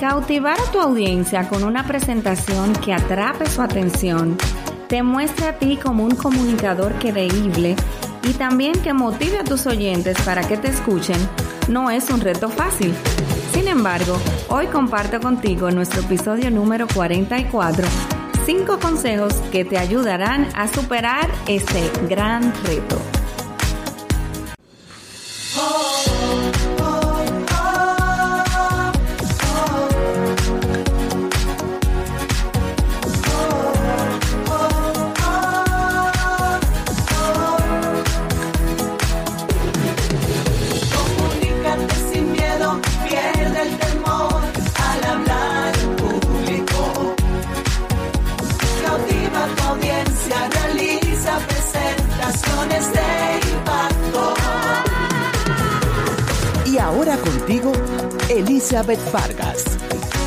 cautivar a tu audiencia con una presentación que atrape su atención, te muestre a ti como un comunicador creíble y también que motive a tus oyentes para que te escuchen, no es un reto fácil. Sin embargo, hoy comparto contigo nuestro episodio número 44, 5 consejos que te ayudarán a superar este gran reto. Contigo, Elizabeth Vargas,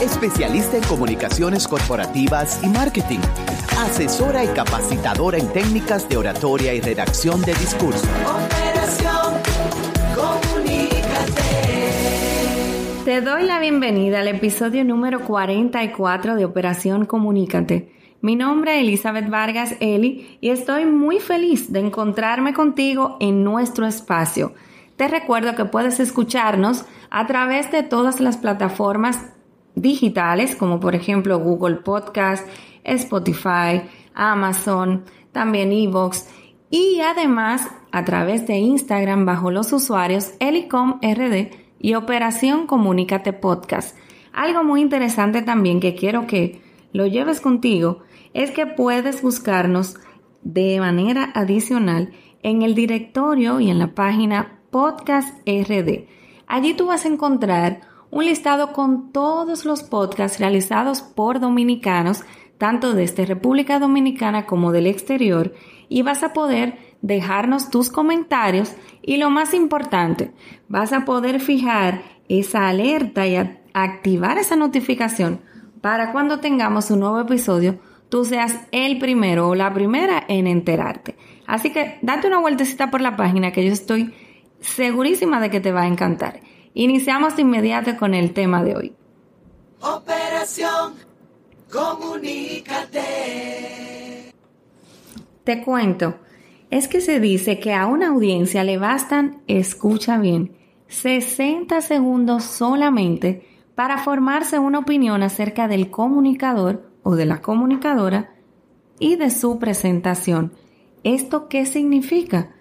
especialista en comunicaciones corporativas y marketing, asesora y capacitadora en técnicas de oratoria y redacción de discurso. Operación Comunícate. Te doy la bienvenida al episodio número 44 de Operación Comunícate. Mi nombre es Elizabeth Vargas, Eli, y estoy muy feliz de encontrarme contigo en nuestro espacio. Te recuerdo que puedes escucharnos a través de todas las plataformas digitales, como por ejemplo Google Podcasts, Spotify, Amazon, también iVoox, y además a través de Instagram bajo los usuarios EliComRD y Operación Comunícate Podcast. Algo muy interesante también que quiero que lo lleves contigo es que puedes buscarnos de manera adicional en el directorio y en la página Podcast RD. Allí tú vas a encontrar un listado con todos los podcasts realizados por dominicanos, tanto desde República Dominicana como del exterior, y vas a poder dejarnos tus comentarios y lo más importante, vas a poder fijar esa alerta y activar esa notificación para cuando tengamos un nuevo episodio, tú seas el primero o la primera en enterarte. Así que date una vueltecita por la página que yo estoy segurísima de que te va a encantar. Iniciamos de inmediato con el tema de hoy. Operación Comunícate. Te cuento, es que se dice que a una audiencia le bastan, escucha bien, 60 segundos solamente para formarse una opinión acerca del comunicador o de la comunicadora y de su presentación. ¿Esto qué significa?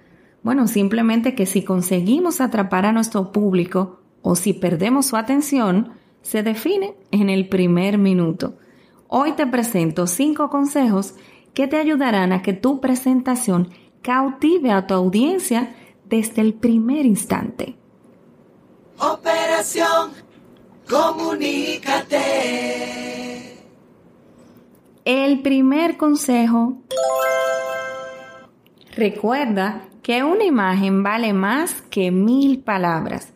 Bueno, simplemente que si conseguimos atrapar a nuestro público o si perdemos su atención, se define en el primer minuto. Hoy te presento 5 consejos que te ayudarán a que tu presentación cautive a tu audiencia desde el primer instante. Operación Comunícate. El primer consejo. Recuerda que una imagen vale más que 1000 palabras.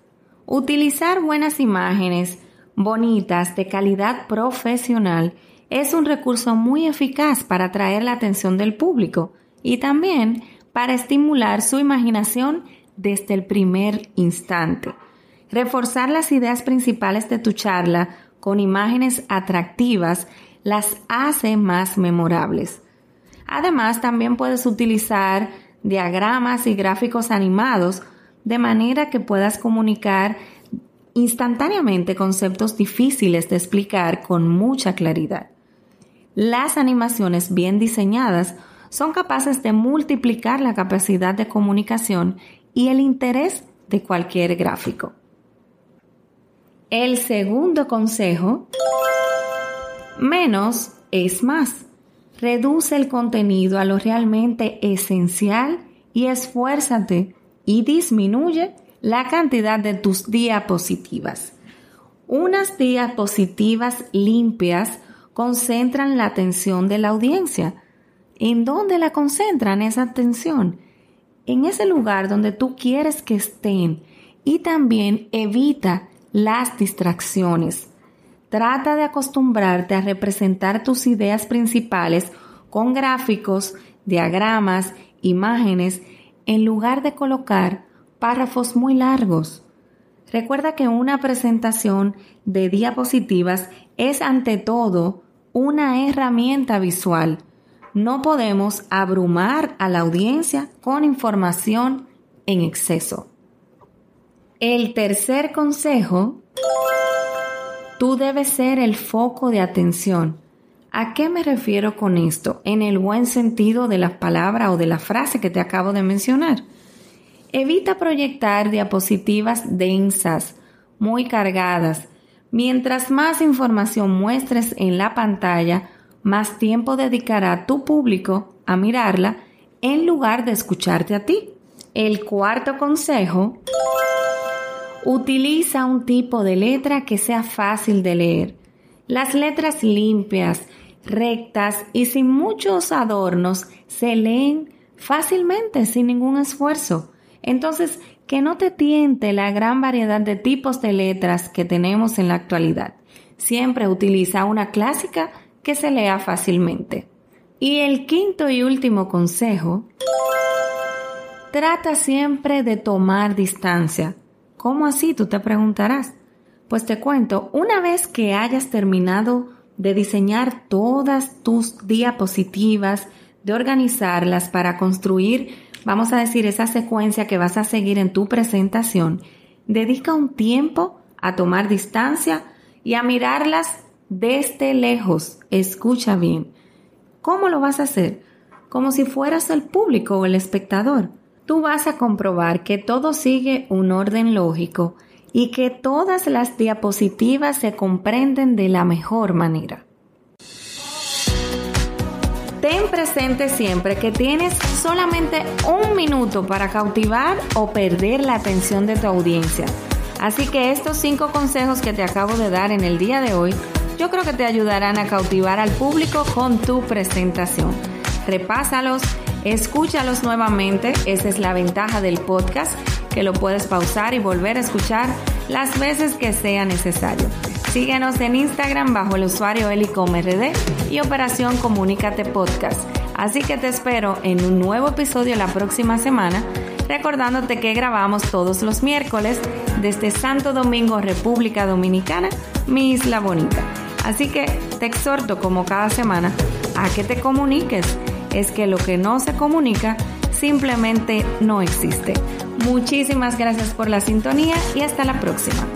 Utilizar buenas imágenes, bonitas, de calidad profesional, es un recurso muy eficaz para atraer la atención del público y también para estimular su imaginación desde el primer instante. Reforzar las ideas principales de tu charla con imágenes atractivas las hace más memorables. Además, también puedes utilizar diagramas y gráficos animados, de manera que puedas comunicar instantáneamente conceptos difíciles de explicar con mucha claridad. Las animaciones bien diseñadas son capaces de multiplicar la capacidad de comunicación y el interés de cualquier gráfico. El segundo consejo, menos es más. Reduce el contenido a lo realmente esencial y esfuérzate y disminuye la cantidad de tus diapositivas. Unas diapositivas limpias concentran la atención de la audiencia. ¿En dónde la concentran esa atención? En ese lugar donde tú quieres que estén y también evita las distracciones. Trata de acostumbrarte a representar tus ideas principales con gráficos, diagramas, imágenes, en lugar de colocar párrafos muy largos. Recuerda que una presentación de diapositivas es ante todo una herramienta visual. No podemos abrumar a la audiencia con información en exceso. El tercer consejo, tú debes ser el foco de atención. ¿A qué me refiero con esto? En el buen sentido de las palabras o de la frase que te acabo de mencionar. Evita proyectar diapositivas densas, muy cargadas. Mientras más información muestres en la pantalla, más tiempo dedicará tu público a mirarla en lugar de escucharte a ti. El cuarto consejo, utiliza un tipo de letra que sea fácil de leer. Las letras limpias, rectas y sin muchos adornos se leen fácilmente sin ningún esfuerzo. Entonces, que no te tiente la gran variedad de tipos de letras que tenemos en la actualidad. Siempre utiliza una clásica que se lea fácilmente. Y el quinto y último consejo, trata siempre de tomar distancia. ¿Cómo así? Tú te preguntarás. Pues te cuento, una vez que hayas terminado de diseñar todas tus diapositivas, de organizarlas para construir, vamos a decir, esa secuencia que vas a seguir en tu presentación, dedica un tiempo a tomar distancia y a mirarlas desde lejos. Escucha bien. ¿Cómo lo vas a hacer? Como si fueras el público o el espectador. Tú vas a comprobar que todo sigue un orden lógico y que todas las diapositivas se comprenden de la mejor manera. Ten presente siempre que tienes solamente un minuto para cautivar o perder la atención de tu audiencia. Así que estos 5 consejos que te acabo de dar en el día de hoy, yo creo que te ayudarán a cautivar al público con tu presentación. Repásalos, escúchalos nuevamente. Esa es la ventaja del podcast, que lo puedes pausar y volver a escuchar las veces que sea necesario. Síguenos en Instagram bajo el usuario EliComRD y Operación Comunícate Podcast. Así que te espero en un nuevo episodio la próxima semana, recordándote que grabamos todos los miércoles desde Santo Domingo, República Dominicana, mi isla bonita. Así que te exhorto, como cada semana, a que te comuniques. Es que lo que no se comunica simplemente no existe. Muchísimas gracias por la sintonía y hasta la próxima.